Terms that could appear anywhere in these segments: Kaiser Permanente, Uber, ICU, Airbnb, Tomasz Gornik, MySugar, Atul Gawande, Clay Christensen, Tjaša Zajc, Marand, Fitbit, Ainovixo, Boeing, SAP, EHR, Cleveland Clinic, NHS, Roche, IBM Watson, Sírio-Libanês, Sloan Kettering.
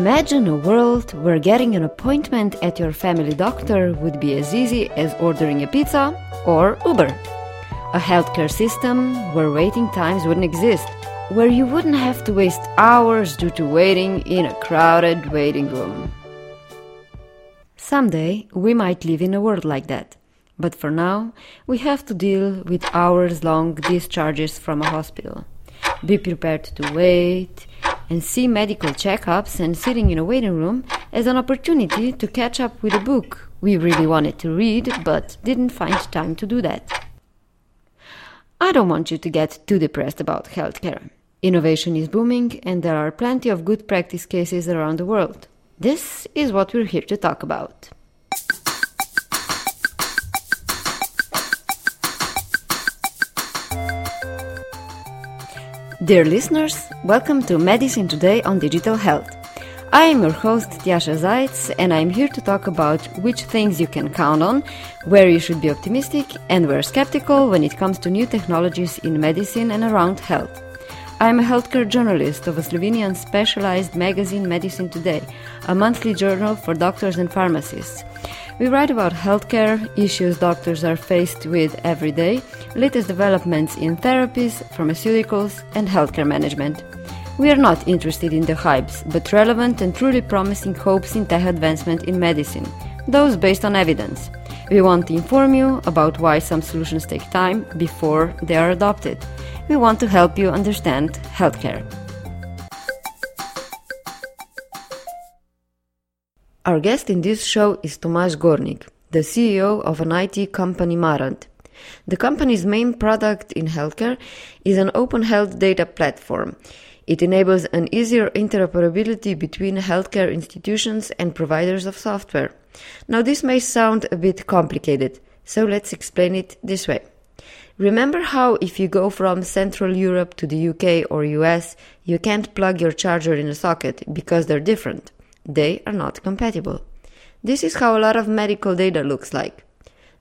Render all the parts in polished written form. Imagine a world where getting an appointment at your family doctor would be as easy as ordering a pizza or Uber. A healthcare system where waiting times wouldn't exist, where you wouldn't have to waste hours due to waiting in a crowded waiting room. Someday we might live in a world like that, but for now we have to deal with hours-long discharges from a hospital. Be prepared to wait and see medical checkups and sitting in a waiting room as an opportunity to catch up with a book we really wanted to read but didn't find time to do that. I don't want you to get too depressed about healthcare. Innovation is booming and there are plenty of good practice cases around the world. This is what we're here to talk about. Dear listeners, welcome to Medicine Today on Digital Health. I am your host Tjaša Zajc and I'm here to talk about which things you can count on, where you should be optimistic and where skeptical when it comes to new technologies in medicine and around health. I'm a healthcare journalist of a Slovenian specialized magazine Medicine Today, a monthly journal for doctors and pharmacists. We write about healthcare, issues doctors are faced with every day, latest developments in therapies, pharmaceuticals and healthcare management. We are not interested in the hypes, but relevant and truly promising hopes in tech advancement in medicine, those based on evidence. We want to inform you about why some solutions take time before they are adopted. We want to help you understand healthcare. Our guest in this show is Tomasz Gornik, the CEO of an IT company Marand. The company's main product in healthcare is an open health data platform. It enables an easier interoperability between healthcare institutions and providers of software. Now, this may sound a bit complicated, so let's explain it this way. Remember how if you go from Central Europe to the UK or US, you can't plug your charger in a socket because they're different. They are not compatible. This is how a lot of medical data looks like.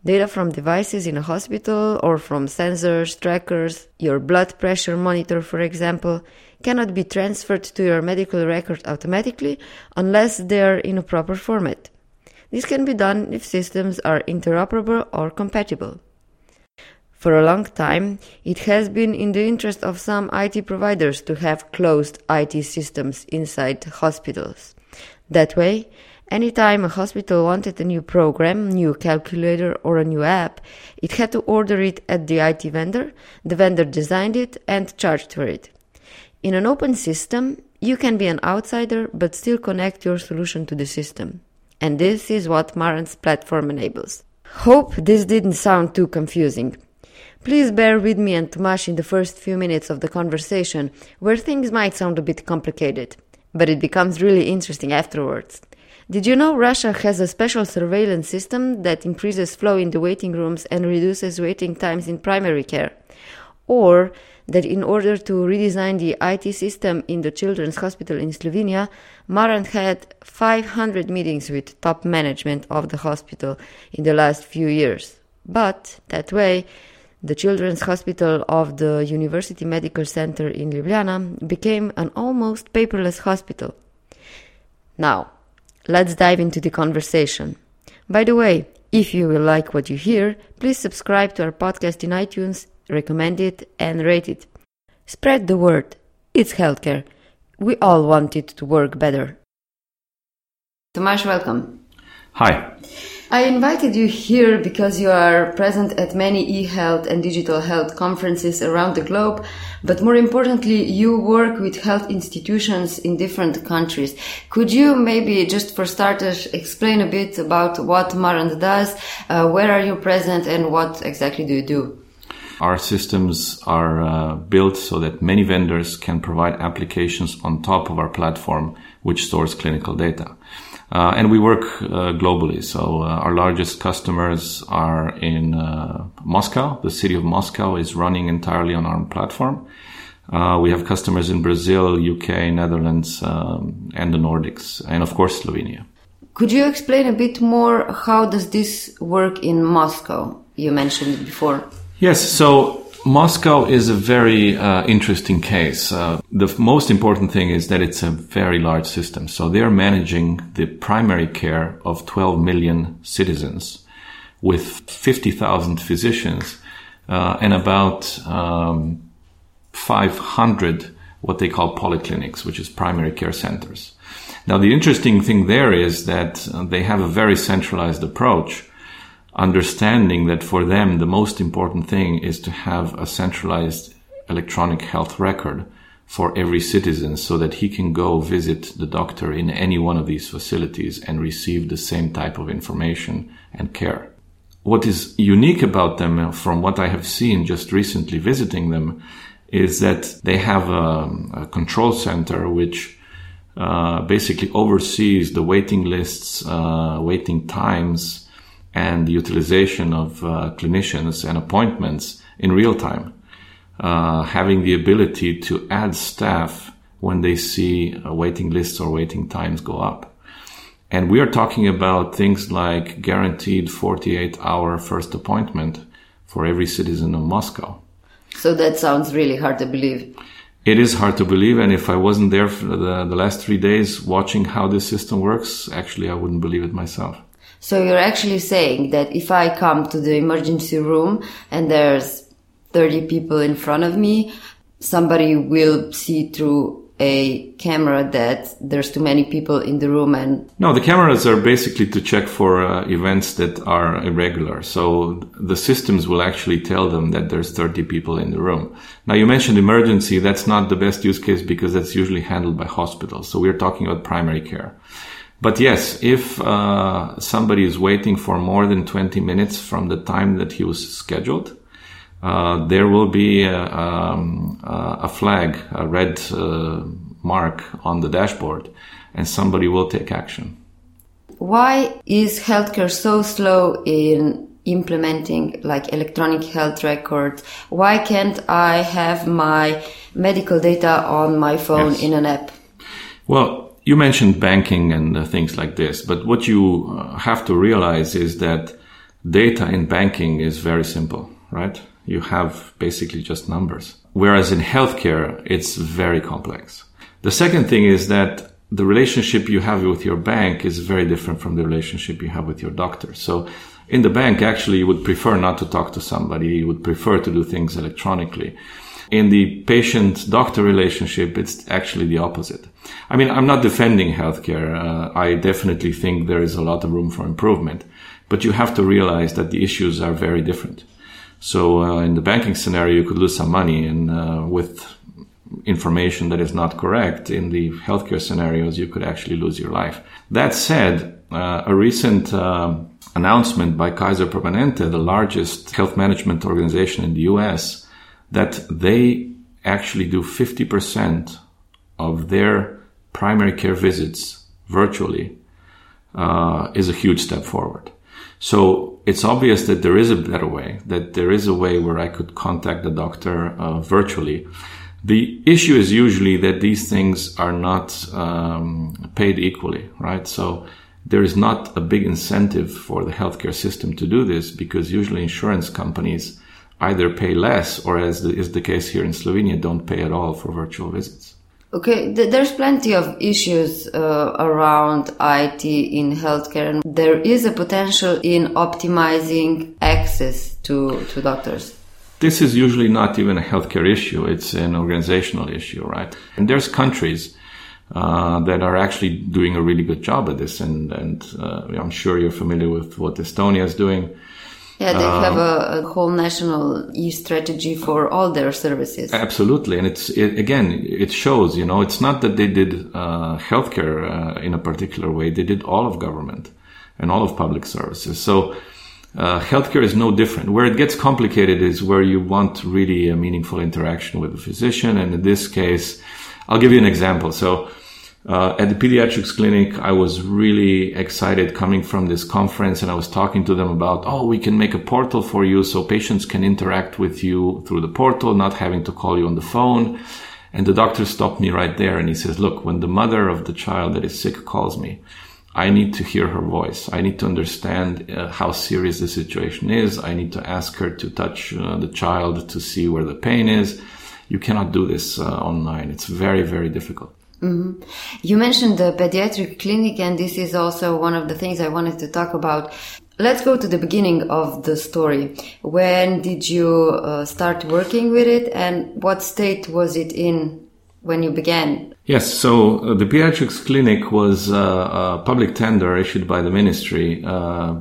Data from devices in a hospital or from sensors, trackers, your blood pressure monitor, for example, cannot be transferred to your medical record automatically unless they are in a proper format. This can be done if systems are interoperable or compatible. For a long time, it has been in the interest of some IT providers to have closed IT systems inside hospitals. That way, anytime a hospital wanted a new program, new calculator or a new app, it had to order it at the IT vendor, the vendor designed it and charged for it. In an open system, you can be an outsider but still connect your solution to the system. And this is what Marand's platform enables. Hope this didn't sound too confusing. Please bear with me and Tomasz in the first few minutes of the conversation, where things might sound a bit complicated. But it becomes really interesting afterwards. Did you know Russia has a special surveillance system that increases flow in the waiting rooms and reduces waiting times in primary care? Or that in order to redesign the IT system in the children's hospital in Slovenia, Marand had 500 meetings with top management of the hospital in the last few years. But that way, the Children's Hospital of the University Medical Center in Ljubljana became an almost paperless hospital. Now, let's dive into the conversation. By the way, if you will like what you hear, please subscribe to our podcast in iTunes, recommend it and rate it. Spread the word. It's healthcare. We all want it to work better. Tomasz, welcome. Hi. I invited you here because you are present at many e-health and digital health conferences around the globe, but more importantly, you work with health institutions in different countries. Could you maybe, just for starters, explain a bit about what Marand does, where are you present and what exactly do you do? Our systems are built so that many vendors can provide applications on top of our platform, which stores clinical data. And we work globally. So our largest customers are in Moscow. The city of Moscow is running entirely on our platform. We have customers in Brazil, UK, Netherlands, and the Nordics, and of course Slovenia. Could you explain a bit more how does this work in Moscow? You mentioned it before. Yes. So Moscow is a very interesting case. The most important thing is that it's a very large system. So they're managing the primary care of 12 million citizens with 50,000 physicians and about 500 what they call polyclinics, which is primary care centers. Now, the interesting thing there is that they have a very centralized approach, understanding that for them the most important thing is to have a centralized electronic health record for every citizen so that he can go visit the doctor in any one of these facilities and receive the same type of information and care. What is unique about them, from what I have seen just recently visiting them, is that they have a control center which basically oversees the waiting lists, waiting times, and the utilization of clinicians and appointments in real time, having the ability to add staff when they see waiting lists or waiting times go up. And we are talking about things like guaranteed 48-hour first appointment for every citizen of Moscow. So that sounds really hard to believe. It is hard to believe, and if I wasn't there for the last 3 days watching how this system works, actually I wouldn't believe it myself. So you're actually saying that if I come to the emergency room and there's 30 people in front of me, somebody will see through a camera that there's too many people in the room? And no, the cameras are basically to check for events that are irregular. So the systems will actually tell them that there's 30 people in the room. Now, you mentioned emergency. That's not the best use case because that's usually handled by hospitals. So we're talking about primary care. But yes, if somebody is waiting for more than 20 minutes from the time that he was scheduled, there will be a flag, a red mark on the dashboard, and somebody will take action. Why is healthcare so slow in implementing like electronic health records? Why can't I have my medical data on my phone in an app? Well, you mentioned banking and things like this, but what you have to realize is that data in banking is very simple, right? You have basically just numbers. Whereas in healthcare, it's very complex. The second thing is that the relationship you have with your bank is very different from the relationship you have with your doctor. So in the bank, actually, you would prefer not to talk to somebody. You would prefer to do things electronically. In the patient-doctor relationship, it's actually the opposite. I mean, I'm not defending healthcare. I definitely think there is a lot of room for improvement. But you have to realize that the issues are very different. So in the banking scenario, you could lose some money and with information that is not correct. In the healthcare scenarios, you could actually lose your life. That said, a recent announcement by Kaiser Permanente, the largest health management organization in the US, that they actually do 50% of their primary care visits virtually is a huge step forward. So it's obvious that there is a better way, that there is a way where I could contact the doctor virtually. The issue is usually that these things are not paid equally, right? So there is not a big incentive for the healthcare system to do this because usually insurance companies either pay less or, as is the case here in Slovenia, don't pay at all for virtual visits. Okay, there's plenty of issues around IT in healthcare, and there is a potential in optimizing access to doctors. This is usually not even a healthcare issue, it's an organizational issue, right? And there's countries that are actually doing a really good job at this, and I'm sure you're familiar with what Estonia is doing. Yeah, they have a whole national e-strategy for all their services. Absolutely. And it shows, you know, it's not that they did healthcare in a particular way. They did all of government and all of public services. So healthcare is no different. Where it gets complicated is where you want really a meaningful interaction with the physician. And in this case, I'll give you an example. So at the pediatrics clinic, I was really excited coming from this conference, and I was talking to them about, we can make a portal for you so patients can interact with you through the portal, not having to call you on the phone. And the doctor stopped me right there and he says, look, when the mother of the child that is sick calls me, I need to hear her voice. I need to understand how serious the situation is. I need to ask her to touch the child to see where the pain is. You cannot do this online. It's very, very difficult. Mm-hmm. You mentioned the pediatric clinic, and this is also one of the things I wanted to talk about. Let's go to the beginning of the story. When did you start working with it, and what state was it in when you began? Yes, so the pediatrics clinic was a public tender issued by the ministry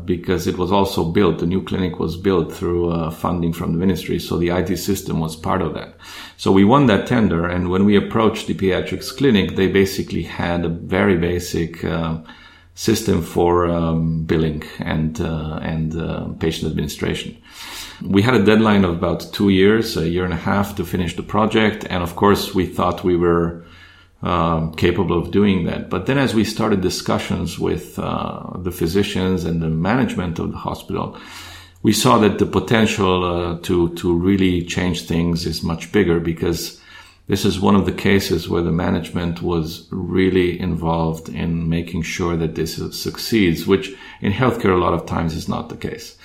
because it was also built. The new clinic was built through funding from the ministry, so the IT system was part of that. So we won that tender, and when we approached the pediatrics clinic, they basically had a very basic system for billing and patient administration. We had a deadline of about 2 years, a year and a half to finish the project. And of course, we thought we were capable of doing that. But then as we started discussions with the physicians and the management of the hospital, we saw that the potential to really change things is much bigger, because this is one of the cases where the management was really involved in making sure that this succeeds, which in healthcare a lot of times is not the case.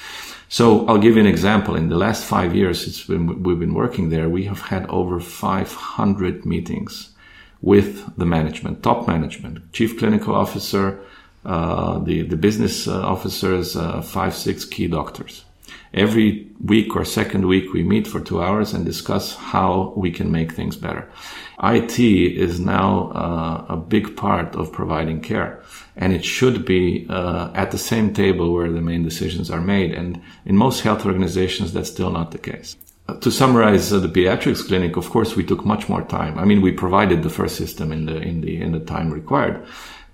So I'll give you an example. In the last 5 years since we've been working there, we have had over 500 meetings with the management, top management, chief clinical officer, the business officers, 5-6 key doctors. Every week or second week, we meet for 2 hours and discuss how we can make things better. IT is now a big part of providing care, and it should be at the same table where the main decisions are made. And in most health organizations, that's still not the case. To summarize the pediatrics clinic, of course, we took much more time. I mean, we provided the first system in the time required.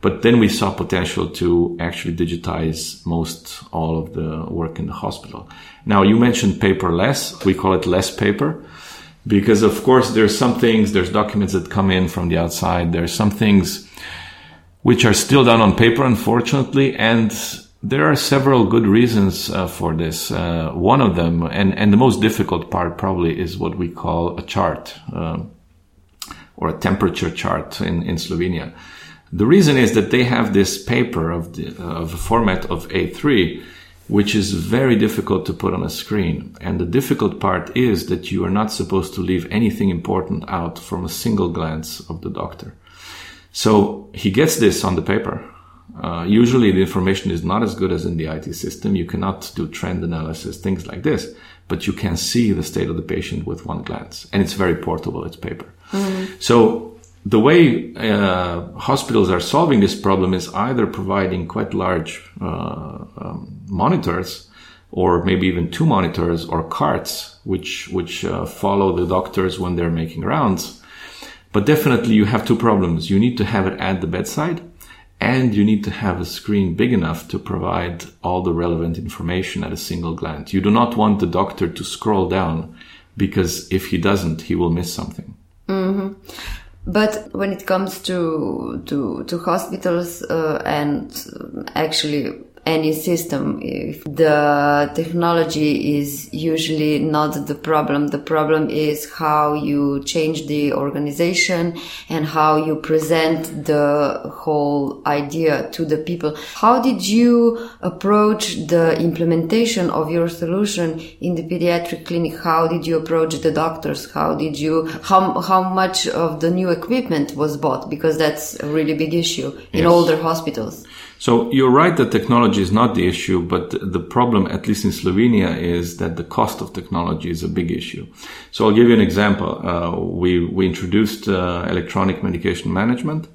But then we saw potential to actually digitize most all of the work in the hospital. Now, you mentioned paperless. We call it less paper because, of course, there's some things, there's documents that come in from the outside. There's some things which are still done on paper, unfortunately. And there are several good reasons for this. One of them, and the most difficult part probably, is what we call a chart or a temperature chart in Slovenia. The reason is that they have this paper of a format of A3, which is very difficult to put on a screen. And the difficult part is that you are not supposed to leave anything important out from a single glance of the doctor. So he gets this on the paper. Usually the information is not as good as in the IT system. You cannot do trend analysis, things like this, but you can see the state of the patient with one glance. And it's very portable, it's paper. Mm-hmm. So the way hospitals are solving this problem is either providing quite large monitors, or maybe even two monitors, or carts which follow the doctors when they're making rounds. But definitely you have two problems. You need to have it at the bedside, and you need to have a screen big enough to provide all the relevant information at a single glance. You do not want the doctor to scroll down, because if he doesn't, he will miss something. Mm-hmm. But when it comes to hospitals and actually any system, if the technology is usually not the problem. The problem is how you change the organization and how you present the whole idea to the people. How did you approach the implementation of your solution in the pediatric clinic? How did you approach the doctors? How much of the new equipment was bought? Because that's a really big issue in older hospitals. So you're right that technology is not the issue, but the problem, at least in Slovenia, is that the cost of technology is a big issue. So I'll give you an example. We introduced electronic medication management,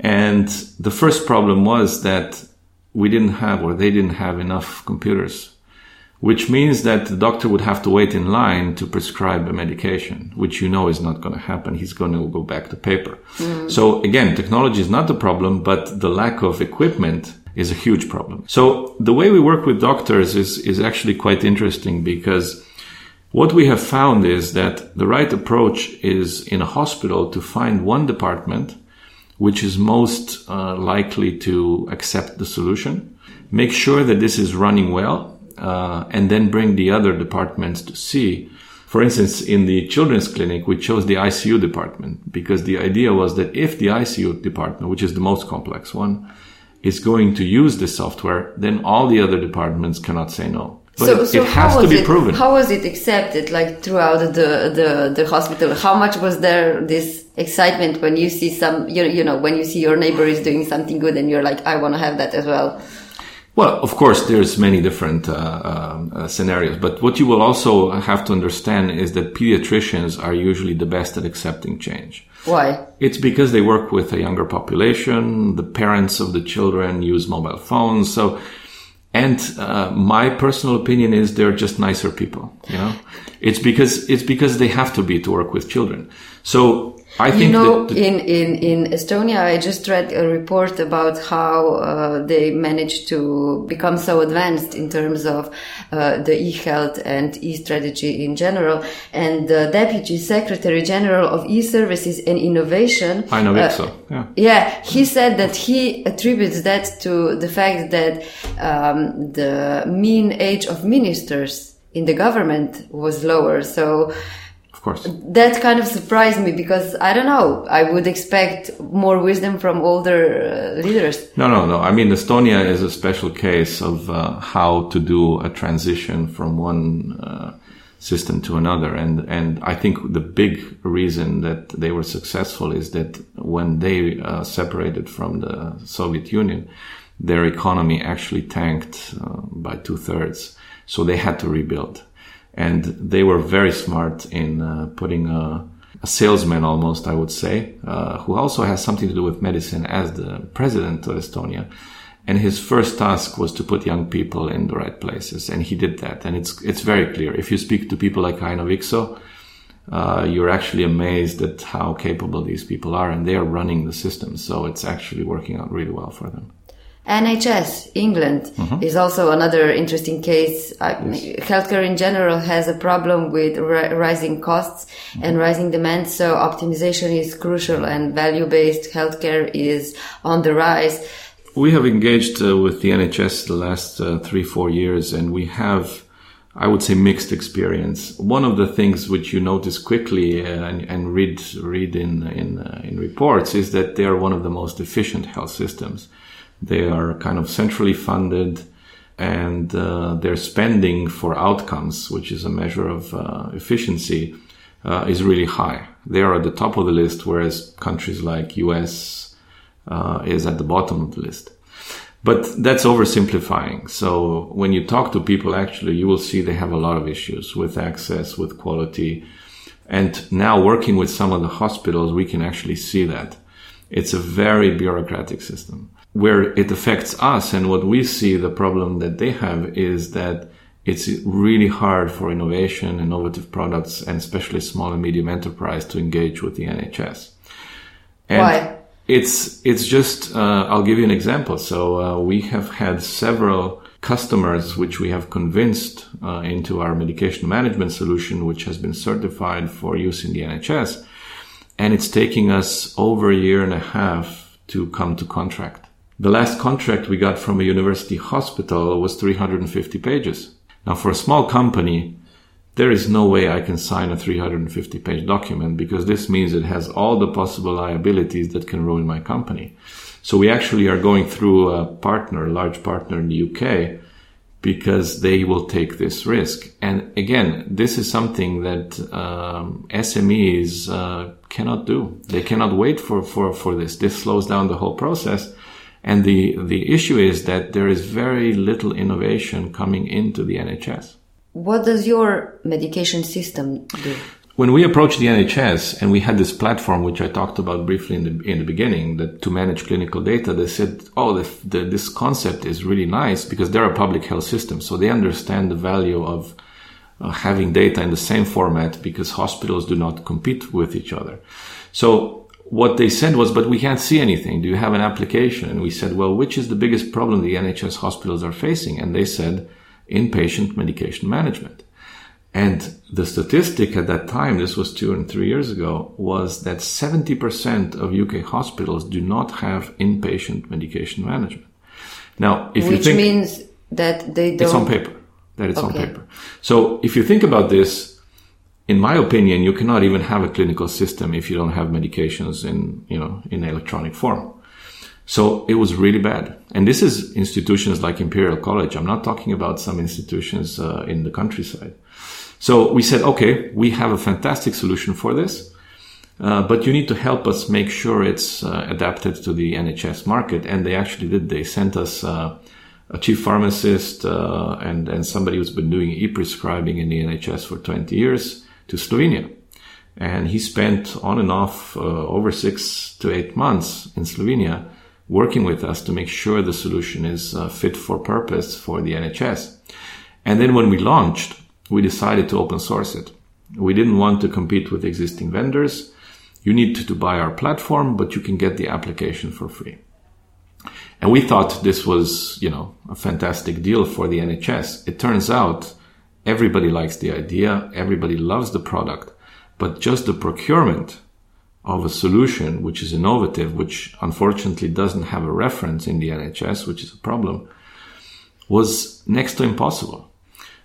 and the first problem was that we didn't have, or they didn't have, enough computers, which means that the doctor would have to wait in line to prescribe a medication, which you know is not going to happen. He's going to go back to paper. Mm. So again, technology is not the problem, but the lack of equipment is a huge problem. So the way we work with doctors is actually quite interesting, because what we have found is that the right approach is, in a hospital, to find one department which is most likely to accept the solution, make sure that this is running well, and then bring the other departments to see. For instance, in the children's clinic, we chose the ICU department because the idea was that if the ICU department, which is the most complex one, is going to use this software, then all the other departments cannot say no. But so it has to be proven. How was it accepted, like throughout the hospital? How much was there this excitement when you see when you see your neighbor is doing something good and you're like, I want to have that as well? Well, of course, there's many different scenarios, but what you will also have to understand is that pediatricians are usually the best at accepting change. Why? It's because they work with a younger population. The parents of the children use mobile phones, and my personal opinion is they're just nicer people. You know, it's because they have to be to work with children. So. I think in Estonia, I just read a report about how they managed to become so advanced in terms of the e-health and e-strategy in general. And the Deputy Secretary General of e-services and innovation, Ainovixo, he said that he attributes that to the fact that the mean age of ministers in the government was lower. So. Of course. That kind of surprised me because, I don't know, I would expect more wisdom from older leaders. No. I mean, Estonia is a special case of how to do a transition from one system to another. And I think the big reason that they were successful is that when they separated from the Soviet Union, their economy actually tanked by 2/3. So they had to rebuild. And they were very smart in putting a salesman, almost, I would say, who also has something to do with medicine as the president of Estonia. And his first task was to put young people in the right places. And he did that. And it's very clear. If you speak to people like Ainovixo, you're actually amazed at how capable these people are. And they are running the system. So it's actually working out really well for them. NHS, England, is also another interesting case. Yes. Healthcare in general has a problem with rising costs and rising demand, so optimization is crucial and value-based healthcare is on the rise. We have engaged with the NHS the last 3-4 years, and we have, I would say, mixed experience. One of the things which you notice quickly and read in reports is that they are one of the most efficient health systems. They are kind of centrally funded, and their spending for outcomes, which is a measure of efficiency, is really high. They are at the top of the list, whereas countries like US is at the bottom of the list. But that's oversimplifying. So when you talk to people, actually, you will see they have a lot of issues with access, with quality. And now working with some of the hospitals, we can actually see that. It's a very bureaucratic system. Where it affects us and what we see the problem that they have is that it's really hard for innovation, innovative products, and especially small and medium enterprise to engage with the NHS. And why? It's just, I'll give you an example. So we have had several customers which we have convinced into our medication management solution, which has been certified for use in the NHS. And it's taking us over 1.5 years to come to contract. The last contract we got from a university hospital was 350 pages. Now, for a small company, there is no way I can sign a 350-page document because this means it has all the possible liabilities that can ruin my company. So we actually are going through a large partner in the UK because they will take this risk. And again, this is something that SMEs cannot do. They cannot wait for this. This slows down the whole process. And the issue is that there is very little innovation coming into the NHS. What does your medication system do? When we approached the NHS and we had this platform, which I talked about briefly in the beginning, that to manage clinical data, they said, this concept is really nice because they're a public health system. So they understand the value of having data in the same format because hospitals do not compete with each other. So what they said was, but we can't see anything. Do you have an application? And we said, well, which is the biggest problem the NHS hospitals are facing? And they said, inpatient medication management. And the statistic at that time, this was 2 and 3 years ago, was that 70% of UK hospitals do not have inpatient medication management. Now, if you think... Which means that they don't... It's on paper. That it's okay. On paper. So if you think about this... In my opinion, you cannot even have a clinical system if you don't have medications in electronic form. So it was really bad. And this is institutions like Imperial College. I'm not talking about some institutions in the countryside. So we said, okay, we have a fantastic solution for this, but you need to help us make sure it's adapted to the NHS market. And they actually did. They sent us a chief pharmacist and somebody who's been doing e-prescribing in the NHS for 20 years to Slovenia. And he spent on and off over 6 to 8 months in Slovenia working with us to make sure the solution is fit for purpose for the NHS. And then when we launched, we decided to open source it. We didn't want to compete with existing vendors. You need to buy our platform, but you can get the application for free. And we thought this was, you know, a fantastic deal for the NHS. It turns out everybody likes the idea. Everybody loves the product, but just the procurement of a solution, which is innovative, which unfortunately doesn't have a reference in the NHS, which is a problem, was next to impossible.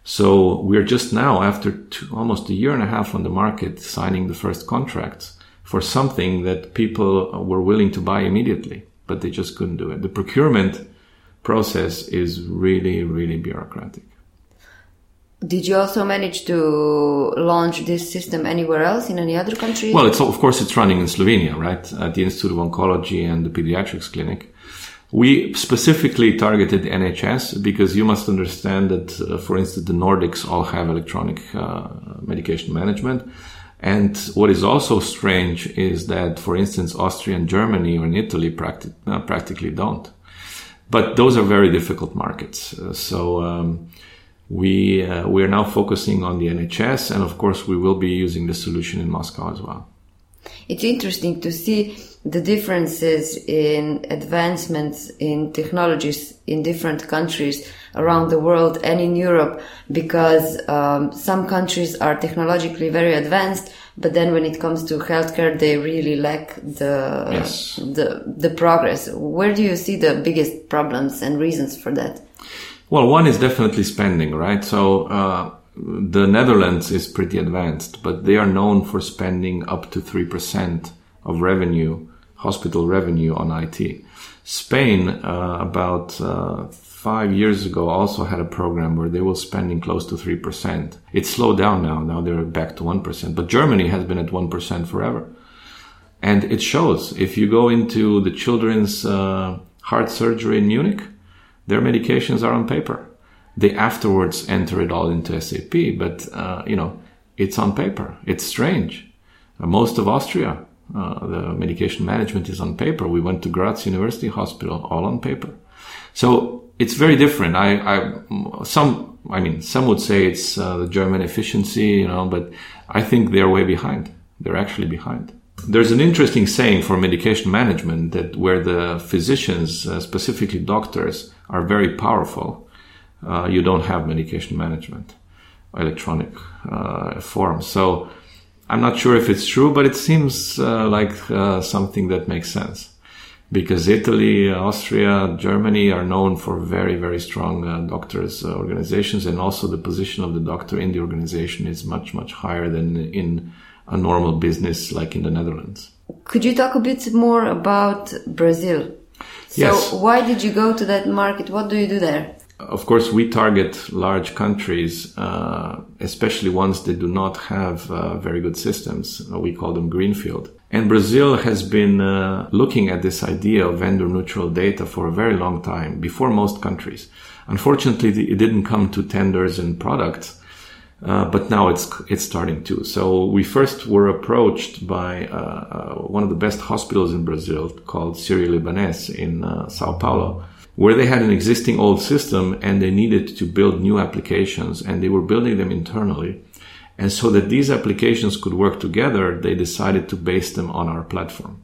So we're just now, after almost a year and a half on the market, signing the first contracts for something that people were willing to buy immediately, but they just couldn't do it. The procurement process is really, really bureaucratic. Did you also manage to launch this system anywhere else, in any other country? Well, of course it's running in Slovenia, right, at the Institute of Oncology and the Pediatrics Clinic. We specifically targeted NHS because you must understand that, for instance, the Nordics all have electronic medication management. And what is also strange is that, for instance, Austria and Germany or in Italy practically don't. But those are very difficult markets. We are now focusing on the NHS, and of course we will be using the solution in Moscow as well. It's interesting to see the differences in advancements in technologies in different countries around the world and in Europe, because some countries are technologically very advanced, but then when it comes to healthcare, they really lack the progress. Where do you see the biggest problems and reasons for that? Well, one is definitely spending, right? So the Netherlands is pretty advanced, but they are known for spending up to 3% of revenue, hospital revenue, on IT. Spain, about 5 years ago, also had a program where they were spending close to 3%. It slowed down now. Now they're back to 1%. But Germany has been at 1% forever. And it shows. If you go into the children's heart surgery in Munich, their medications are on paper. They afterwards enter it all into SAP, but, it's on paper. It's strange. Most of Austria, the medication management is on paper. We went to Graz University Hospital, all on paper. So it's very different. Some would say it's the German efficiency, but I think they're way behind. They're actually behind. There's an interesting saying for medication management that where the physicians, specifically doctors, are very powerful, you don't have medication management, electronic form. So I'm not sure if it's true, but it seems like something that makes sense. Because Italy, Austria, Germany are known for very, very strong doctors' organizations, and also the position of the doctor in the organization is much, much higher than in a normal business like in the Netherlands. Could you talk a bit more about Brazil? Yes. So why did you go to that market? What do you do there? Of course, we target large countries, especially ones that do not have very good systems. We call them greenfield. And Brazil has been looking at this idea of vendor-neutral data for a very long time, before most countries. Unfortunately, it didn't come to tenders and products. But now it's starting to. So we first were approached by one of the best hospitals in Brazil called Sírio-Libanês in Sao Paulo, where they had an existing old system and they needed to build new applications, and they were building them internally. And so that these applications could work together, they decided to base them on our platform.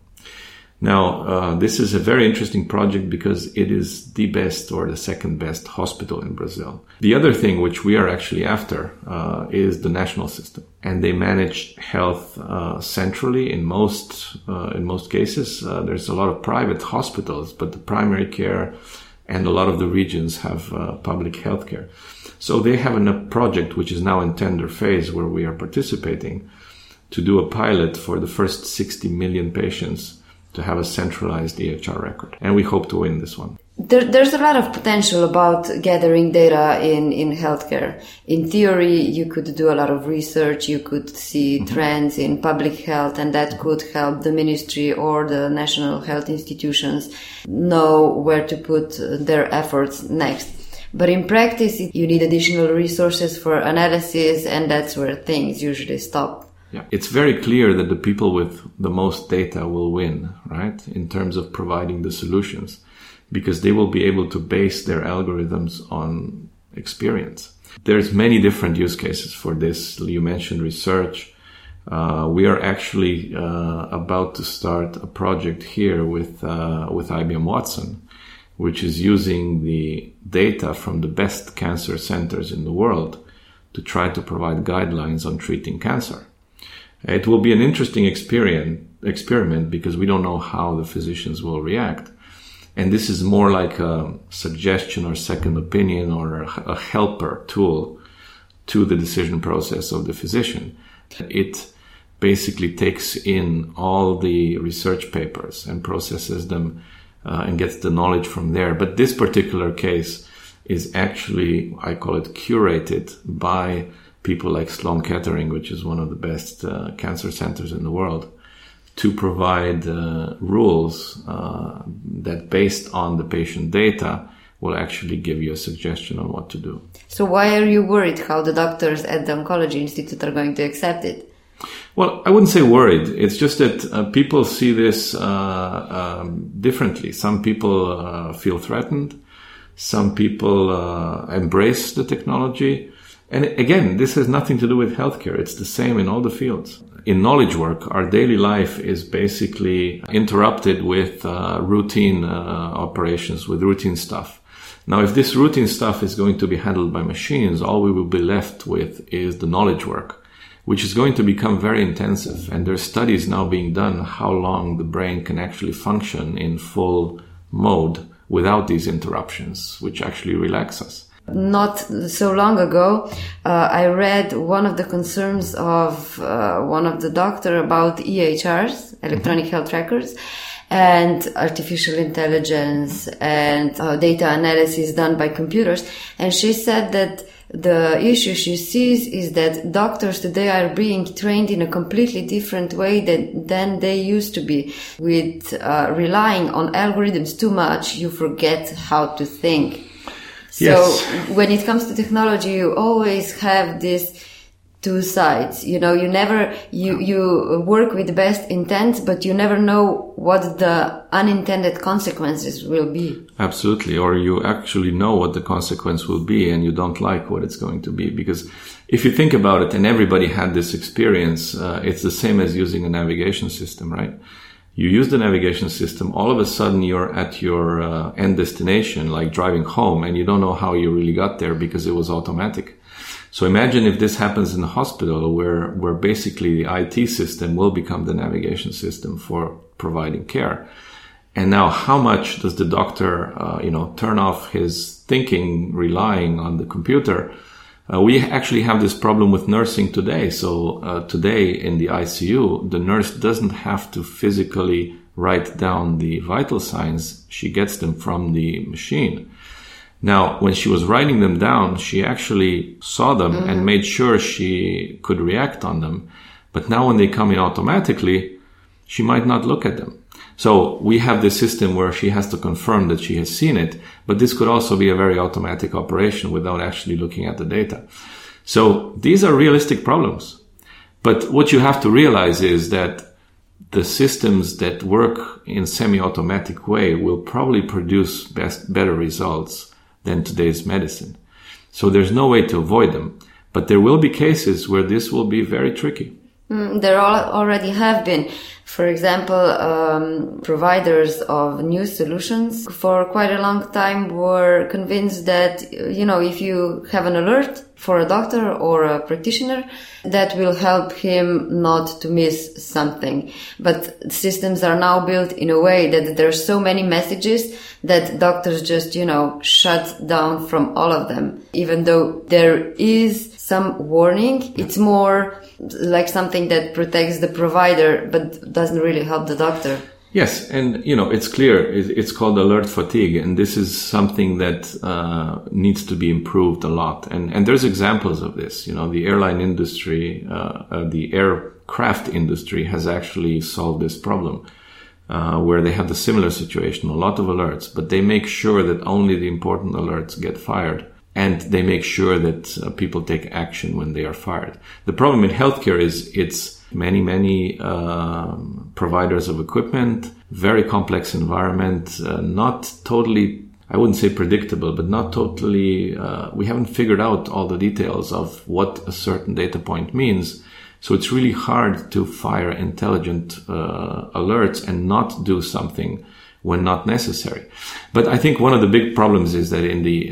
Now, this is a very interesting project because it is the best or the second best hospital in Brazil. The other thing which we are actually after is the national system. And they manage health centrally in most cases. There's a lot of private hospitals, but the primary care and a lot of the regions have public health care. So they have a project which is now in tender phase where we are participating to do a pilot for the first 60 million patients to have a centralized EHR record. And we hope to win this one. There's a lot of potential about gathering data in healthcare. In theory, you could do a lot of research, you could see trends in public health, and that could help the ministry or the national health institutions know where to put their efforts next. But in practice, you need additional resources for analysis, and that's where things usually stop. Yeah, it's very clear that the people with the most data will win, right? In terms of providing the solutions, because they will be able to base their algorithms on experience. There's many different use cases for this. You mentioned research. We are actually about to start a project here with IBM Watson, which is using the data from the best cancer centers in the world to try to provide guidelines on treating cancer. It will be an interesting experiment because we don't know how the physicians will react. And this is more like a suggestion or second opinion or a helper tool to the decision process of the physician. It basically takes in all the research papers and processes them and gets the knowledge from there. But this particular case is actually, I call it, curated by people like Sloan Kettering, which is one of the best cancer centers in the world, to provide rules that, based on the patient data, will actually give you a suggestion on what to do. So why are you worried how the doctors at the Oncology Institute are going to accept it? Well, I wouldn't say worried. It's just that people see this differently. Some people feel threatened. Some people embrace the technology. And again, this has nothing to do with healthcare. It's the same in all the fields. In knowledge work, our daily life is basically interrupted with routine operations, with routine stuff. Now, if this routine stuff is going to be handled by machines, all we will be left with is the knowledge work, which is going to become very intensive. And there are studies now being done how long the brain can actually function in full mode without these interruptions, which actually relax us. Not so long ago, I read one of the concerns of one of the doctors about EHRs, electronic health records, and artificial intelligence and data analysis done by computers. And she said that the issue she sees is that doctors today are being trained in a completely different way than they used to be. With relying on algorithms too much, you forget how to think. So yes. When it comes to technology, you always have these two sides. You know, you work with the best intent, but you never know what the unintended consequences will be. Absolutely. Or you actually know what the consequence will be and you don't like what it's going to be. Because if you think about it, and everybody had this experience, it's the same as using a navigation system, right? You use the navigation system, all of a sudden you're at your end destination, like driving home, and you don't know how you really got there because it was automatic. So imagine if this happens in the hospital where basically the IT system will become the navigation system for providing care. And now how much does the doctor, turn off his thinking relying on the computer? We actually have this problem with nursing today. So today in the ICU, the nurse doesn't have to physically write down the vital signs. She gets them from the machine. Now, when she was writing them down, she actually saw them and made sure she could react on them. But now when they come in automatically, she might not look at them. So we have this system where she has to confirm that she has seen it, but this could also be a very automatic operation without actually looking at the data. So these are realistic problems. But what you have to realize is that the systems that work in semi-automatic way will probably produce better results than today's medicine. So there's no way to avoid them. But there will be cases where this will be very tricky. There already have been, for example, providers of new solutions for quite a long time were convinced that, if you have an alert for a doctor or a practitioner, that will help him not to miss something. But systems are now built in a way that there are so many messages that doctors just, shut down from all of them. Even though there is some warning, it's more like something that protects the provider but doesn't really help the doctor. Yes, and you know, it's clear. It's called alert fatigue, and this is something that needs to be improved a lot. And there's examples of this. You know, the airline industry, the aircraft industry has actually solved this problem, where they have the similar situation, a lot of alerts, but they make sure that only the important alerts get fired, and they make sure that people take action when they are fired. The problem in healthcare is it's many providers of equipment, very complex environment, not totally, I wouldn't say predictable, but not totally, we haven't figured out all the details of what a certain data point means. So it's really hard to fire intelligent alerts and not do something when not necessary. But I think one of the big problems is that in the,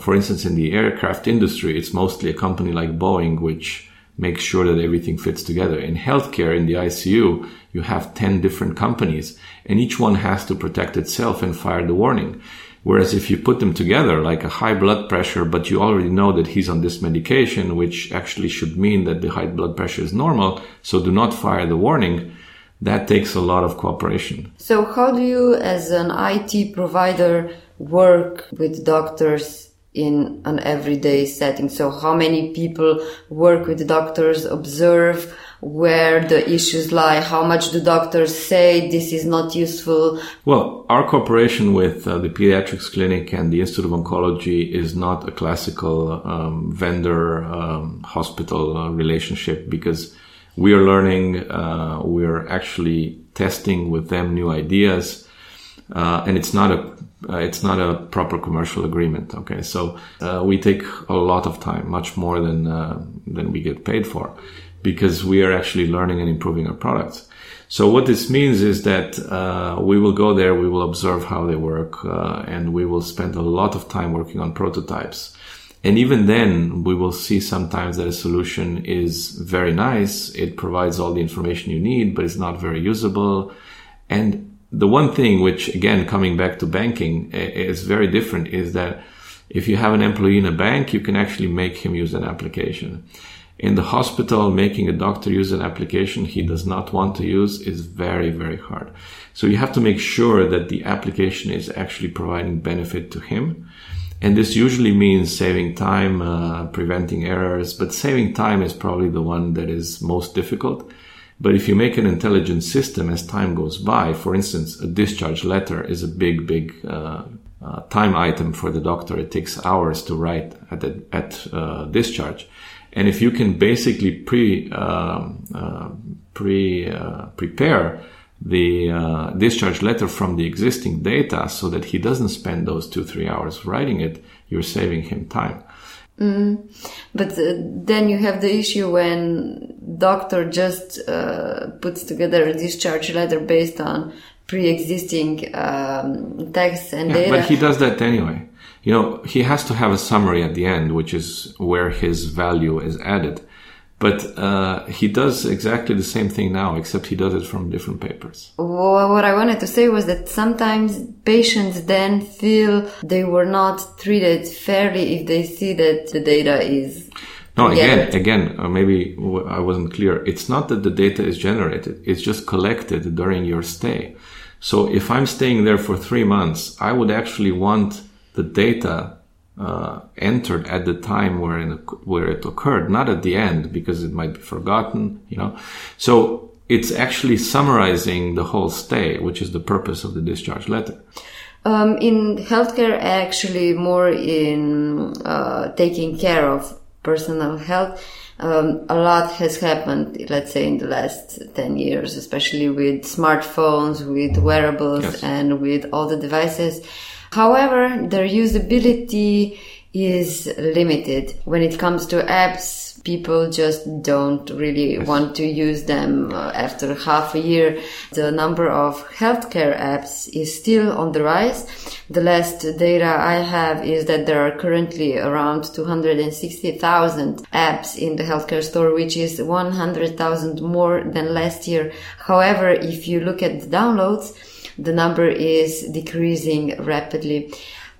for instance, in the aircraft industry, it's mostly a company like Boeing, which make sure that everything fits together. In healthcare, in the ICU, you have 10 different companies, and each one has to protect itself and fire the warning. Whereas if you put them together, like a high blood pressure, but you already know that he's on this medication, which actually should mean that the high blood pressure is normal, so do not fire the warning, that takes a lot of cooperation. So how do you, as an IT provider, work with doctors in an everyday setting? So how many people work with doctors, observe where the issues lie? How much do doctors say this is not useful? Well, our cooperation with the Pediatrics Clinic and the Institute of Oncology is not a classical vendor hospital relationship, because we are learning, we're actually testing with them new ideas, and it's not a proper commercial agreement. Okay, so we take a lot of time, much more than we get paid for, because we are actually learning and improving our products. So what this means is that we will go there, we will observe how they work, and we will spend a lot of time working on prototypes. And even then, we will see sometimes that a solution is very nice, it provides all the information you need, but it's not very usable. And the one thing which, again, coming back to banking, is very different is that if you have an employee in a bank, you can actually make him use an application. In the hospital, making a doctor use an application he does not want to use is very, very hard. So you have to make sure that the application is actually providing benefit to him. And this usually means saving time, preventing errors, but saving time is probably the one that is most difficult. But if you make an intelligent system as time goes by, for instance, a discharge letter is a big time item for the doctor. It takes hours to write at discharge. And if you can basically prepare the discharge letter from the existing data so that he doesn't spend those 2-3 hours writing it, you're saving him time. Mm. But then you have the issue when doctor just puts together a discharge letter based on pre-existing texts and data. But he does that anyway. You know, he has to have a summary at the end, which is where his value is added. But he does exactly the same thing now, except he does it from different papers. What I wanted to say was that sometimes patients then feel they were not treated fairly if they see that the data is... No, again, maybe I wasn't clear. It's not that the data is generated. It's just collected during your stay. So if I'm staying there for 3 months, I would actually want the data entered at the time where it occurred, not at the end, because it might be forgotten, you know. So it's actually summarizing the whole stay, which is the purpose of the discharge letter. In healthcare, actually more in taking care of personal health, a lot has happened, let's say, in the last 10 years, especially with smartphones, with wearables, yes, and with all the devices. However, their usability is limited. When it comes to apps, people just don't really want to use them. After half a year, the number of healthcare apps is still on the rise. The last data I have is that there are currently around 260,000 apps in the healthcare store, which is 100,000 more than last year. However, if you look at the downloads, the number is decreasing rapidly.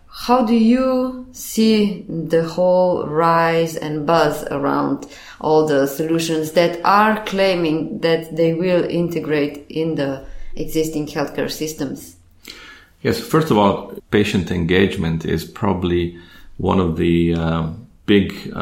How do you see the whole rise and buzz around all the solutions that are claiming that they will integrate in the existing healthcare systems? Yes, first of all, patient engagement is probably one of the big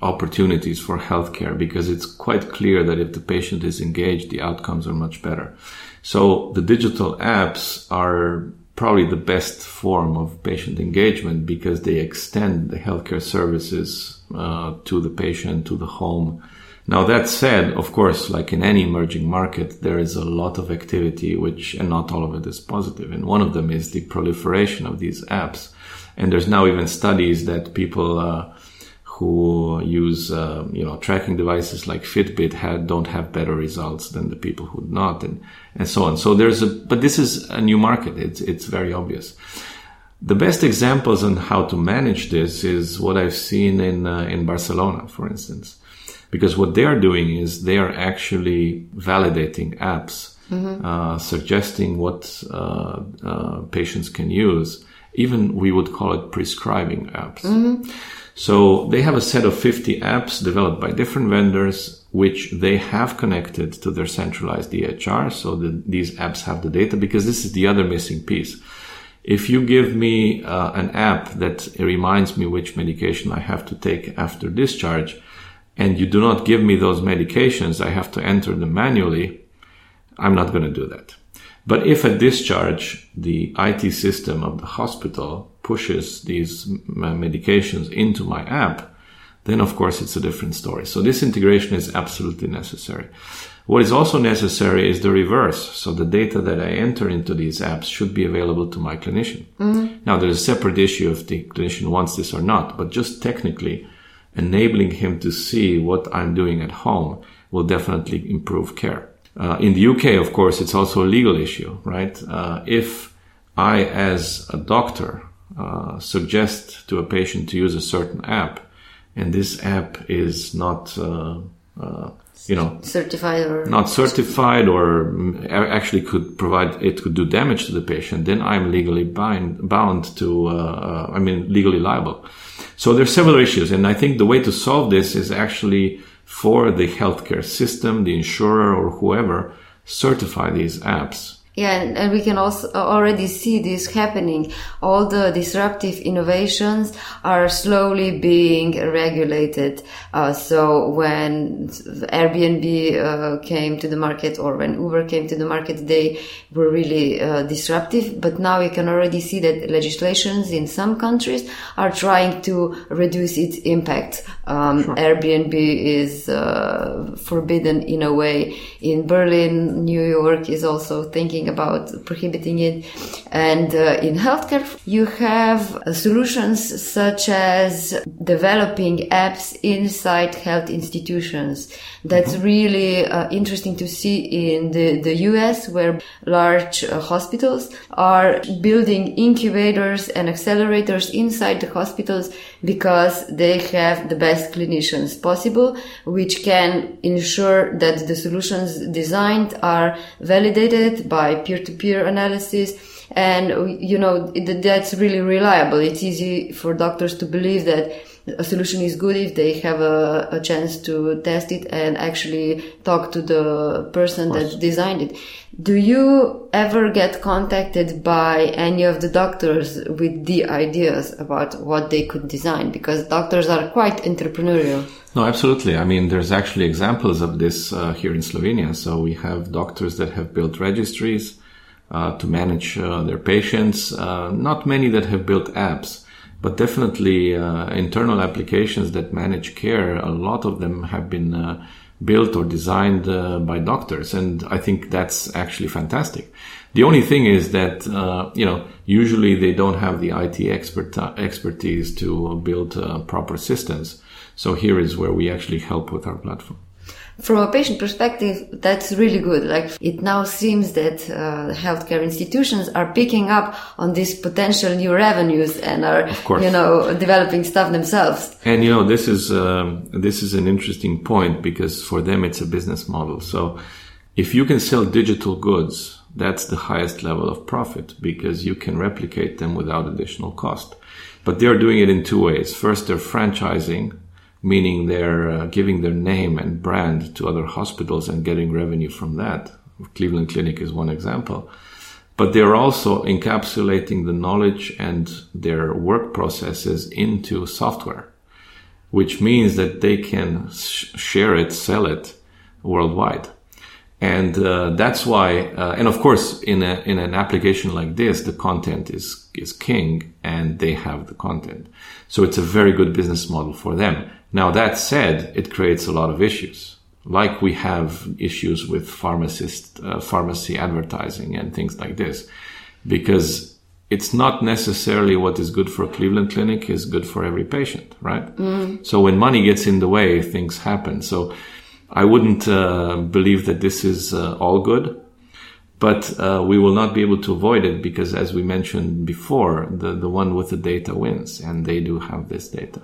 opportunities for healthcare, because it's quite clear that if the patient is engaged, the outcomes are much better. So the digital apps are probably the best form of patient engagement, because they extend the healthcare services to the patient, to the home. Now, that said, of course, like in any emerging market, there is a lot of activity, and not all of it is positive. And one of them is the proliferation of these apps. And there's now even studies that people who use tracking devices like Fitbit don't have better results than the people who do not, and so on. So but this is a new market. It's very obvious. The best examples on how to manage this is what I've seen in Barcelona, for instance. Because what they are doing is they are actually validating apps, mm-hmm. Suggesting what patients can use. Even we would call it prescribing apps. Mm-hmm. So they have a set of 50 apps developed by different vendors, which they have connected to their centralized EHR. So these apps have the data, because this is the other missing piece. If you give me an app that reminds me which medication I have to take after discharge, and you do not give me those medications, I have to enter them manually, I'm not going to do that. But if at discharge, the IT system of the hospital pushes these medications into my app, then of course it's a different story. So this integration is absolutely necessary. What is also necessary is the reverse. So the data that I enter into these apps should be available to my clinician. Mm-hmm. Now, there's a separate issue if the clinician wants this or not, but just technically, enabling him to see what I'm doing at home will definitely improve care. In the UK, of course, it's also a legal issue, right? If I, as a doctor, suggest to a patient to use a certain app, and this app is not, certified, or actually could do damage to the patient, then I'm legally bound to, legally liable. So there's several issues, and I think the way to solve this is actually for the healthcare system, the insurer, or whoever, certify these apps. Yeah, and we can also already see this happening. All the disruptive innovations are slowly being regulated. So when Airbnb came to the market, or when Uber came to the market, they were really disruptive. But now we can already see that legislations in some countries are trying to reduce its impact. Sure. Airbnb is forbidden in a way in Berlin. New York is also thinking about prohibiting it. And in healthcare, you have solutions such as developing apps inside health institutions. That's really interesting to see in the US, where large hospitals are building incubators and accelerators inside the hospitals, because they have the best clinicians possible, which can ensure that the solutions designed are validated by peer-to-peer analysis. And, that's really reliable. It's easy for doctors to believe that a solution is good if they have a chance to test it and actually talk to the person that designed it. Do you ever get contacted by any of the doctors with the ideas about what they could design? Because doctors are quite entrepreneurial. No, absolutely. I mean, there's actually examples of this here in Slovenia. So we have doctors that have built registries to manage their patients. Not many that have built apps, but definitely internal applications that manage care. A lot of them have been built or designed by doctors, and I think that's actually fantastic. The only thing is that usually they don't have the IT expertise to build proper systems. So here is where we actually help with our platform. From a patient perspective, that's really good. Like, it now seems that healthcare institutions are picking up on these potential new revenues and are, developing stuff themselves. And this is an interesting point, because for them it's a business model. So if you can sell digital goods, that's the highest level of profit, because you can replicate them without additional cost. But they're doing it in two ways. First, they're franchising, meaning they're giving their name and brand to other hospitals and getting revenue from that. Cleveland Clinic is one example. But they're also encapsulating the knowledge and their work processes into software, which means that they can share it, sell it worldwide. And that's why, and of course, in an application like this, the content is king, and they have the content. So it's a very good business model for them. Now, that said, it creates a lot of issues, like we have issues with pharmacy advertising and things like this, because it's not necessarily what is good for Cleveland Clinic is good for every patient, right? Mm. So when money gets in the way, things happen. So I wouldn't believe that this is all good, but we will not be able to avoid it because, as we mentioned before, the one with the data wins, and they do have this data.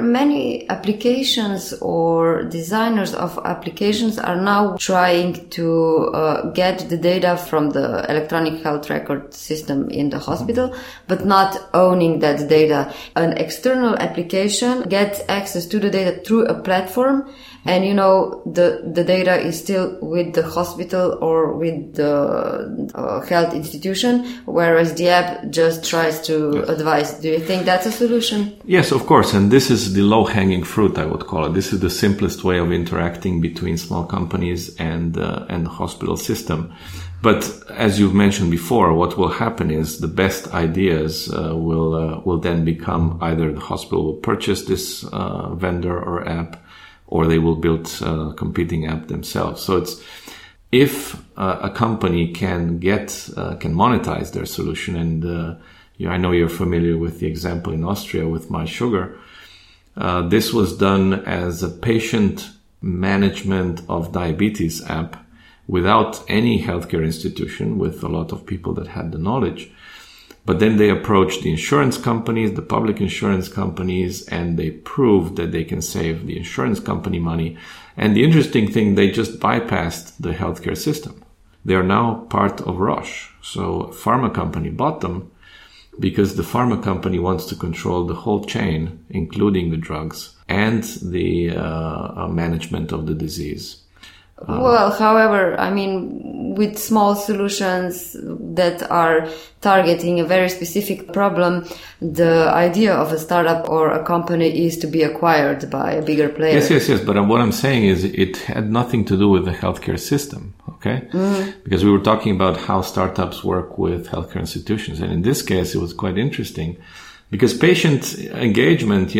Many applications or designers of applications are now trying to get the data from the electronic health record system in the hospital, but not owning that data. An external application gets access to the data through a platform, and you know the data is still with the hospital or with the health institution, whereas the app just tries to advise. Do you think that's a solution? Yes, of course, and this is the low-hanging fruit, I would call it. This is the simplest way of interacting between small companies and the hospital system. But as you've mentioned before, what will happen is the best ideas will then become either the hospital will purchase this vendor or app, or they will build a competing app themselves. So it's if a company can monetize their solution, and I know you're familiar with the example in Austria with MySugar. This was done as a patient management of diabetes app without any healthcare institution, with a lot of people that had the knowledge. But then they approached the insurance companies, the public insurance companies, and they proved that they can save the insurance company money. And the interesting thing, they just bypassed the healthcare system. They are now part of Roche. So a pharma company bought them, because the pharma company wants to control the whole chain, including the drugs and the management of the disease. However, I mean, with small solutions that are targeting a very specific problem, the idea of a startup or a company is to be acquired by a bigger player. Yes. But what I'm saying is it had nothing to do with the healthcare system, okay? Mm-hmm. Because we were talking about how startups work with healthcare institutions. And in this case, it was quite interesting because patient engagement,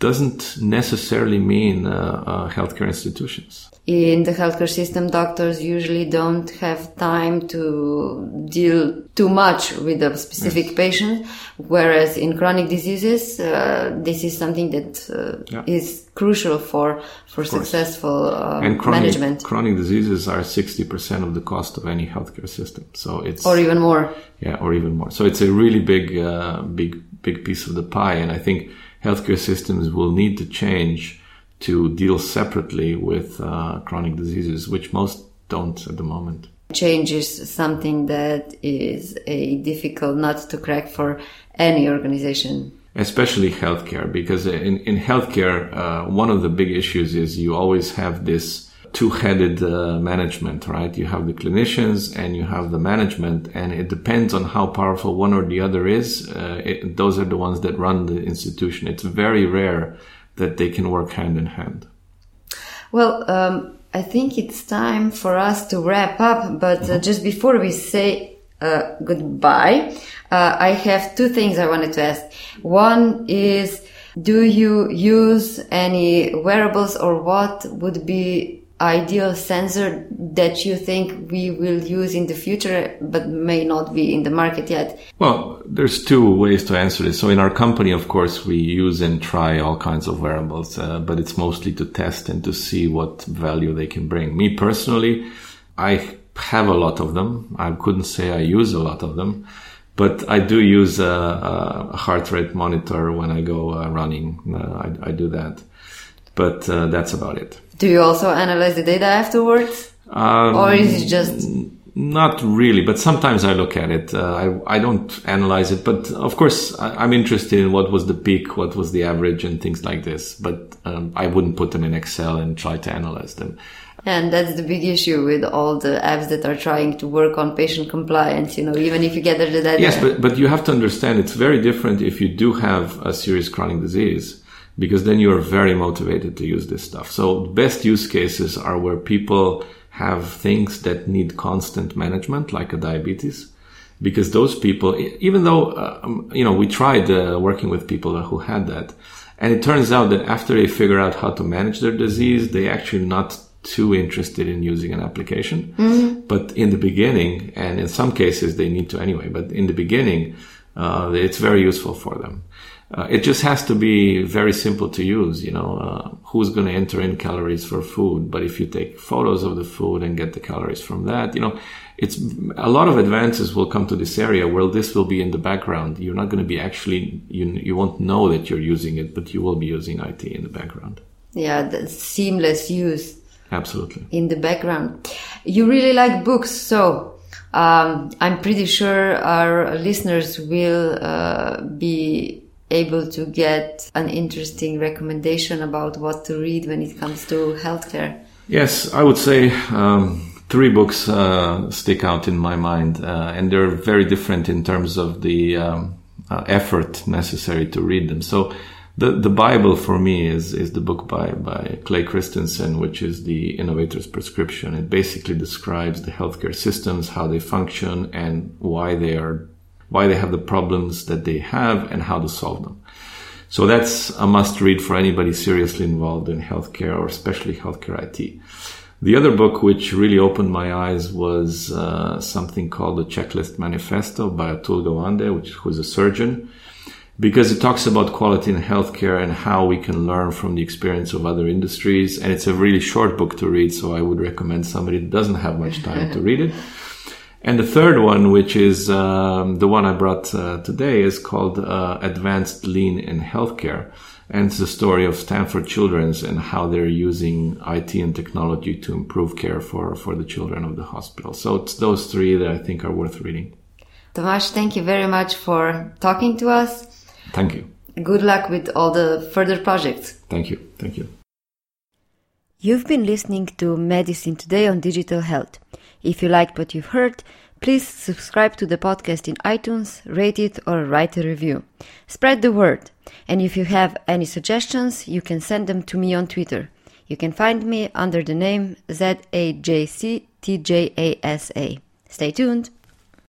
doesn't necessarily mean healthcare institutions. In the healthcare system, doctors usually don't have time to deal too much with a specific patient, whereas in chronic diseases, this is something that is crucial for successful management. Chronic diseases are 60% of the cost of any healthcare system, so it's or even more. Yeah, or even more. So it's a really big piece of the pie, and I think healthcare systems will need to change to deal separately with chronic diseases, which most don't at the moment. Change is something that is a difficult nut to crack for any organization. Especially healthcare, because in healthcare, one of the big issues is you always have this two-headed management, right? You have the clinicians and you have the management, and it depends on how powerful one or the other is. Those are the ones that run the institution. It's very rare that they can work hand in hand. Well, I think it's time for us to wrap up, but just before we say goodbye, I have two things I wanted to ask. One is, do you use any wearables, or what would be ideal sensor that you think we will use in the future but may not be in the market yet? Well, there's two ways to answer this. So in our company, of course, we use and try all kinds of wearables, but it's mostly to test and to see what value they can bring. Me personally, I have a lot of them. I couldn't say I use a lot of them, but I do use a heart rate monitor when I go running. I do that, but that's about it. Do you also analyze the data afterwards? Or is it just... Not really, but sometimes I look at it. I don't analyze it, but of course I'm interested in what was the peak, what was the average, and things like this. But I wouldn't put them in Excel and try to analyze them. And that's the big issue with all the apps that are trying to work on patient compliance, you know, even if you gather the data. Yes, but you have to understand it's very different if you do have a serious chronic disease, because then you are very motivated to use this stuff. So best use cases are where people have things that need constant management, like a diabetes, because those people, even though, you know, we tried working with people who had that, and it turns out that after they figure out how to manage their disease, they actually not too interested in using an application. Mm-hmm. But in the beginning, and in some cases they need to anyway, but in the beginning, it's very useful for them. It just has to be very simple to use, you know, who's going to enter in calories for food. But if you take photos of the food and get the calories from that, you know, it's a lot of advances will come to this area where this will be in the background. You're not going to be actually, you won't know that you're using it, but you will be using IT in the background. Yeah, the seamless use. Absolutely. In the background. You really like books, so I'm pretty sure our listeners will be able to get an interesting recommendation about what to read when it comes to healthcare. Yes, I would say three books stick out in my mind, and they're very different in terms of the effort necessary to read them. So the Bible for me is the book by Clay Christensen, which is The Innovator's Prescription. It basically describes the healthcare systems, how they function, and why they have the problems that they have and how to solve them. So that's a must-read for anybody seriously involved in healthcare, or especially healthcare IT. The other book which really opened my eyes was something called The Checklist Manifesto by Atul Gawande, who's a surgeon, because it talks about quality in healthcare and how we can learn from the experience of other industries. And it's a really short book to read, so I would recommend somebody that doesn't have much time to read it. And the third one, which is the one I brought today, is called Advanced Lean in Healthcare. And it's the story of Stanford Children's and how they're using IT and technology to improve care for the children of the hospital. So it's those three that I think are worth reading. Tomasz, thank you very much for talking to us. Thank you. Good luck with all the further projects. Thank you. Thank you. You've been listening to Medicine Today on Digital Health. If you liked what you've heard, please subscribe to the podcast in iTunes, rate it, or write a review. Spread the word. And if you have any suggestions, you can send them to me on Twitter. You can find me under the name ZAJCTJASA. Stay tuned.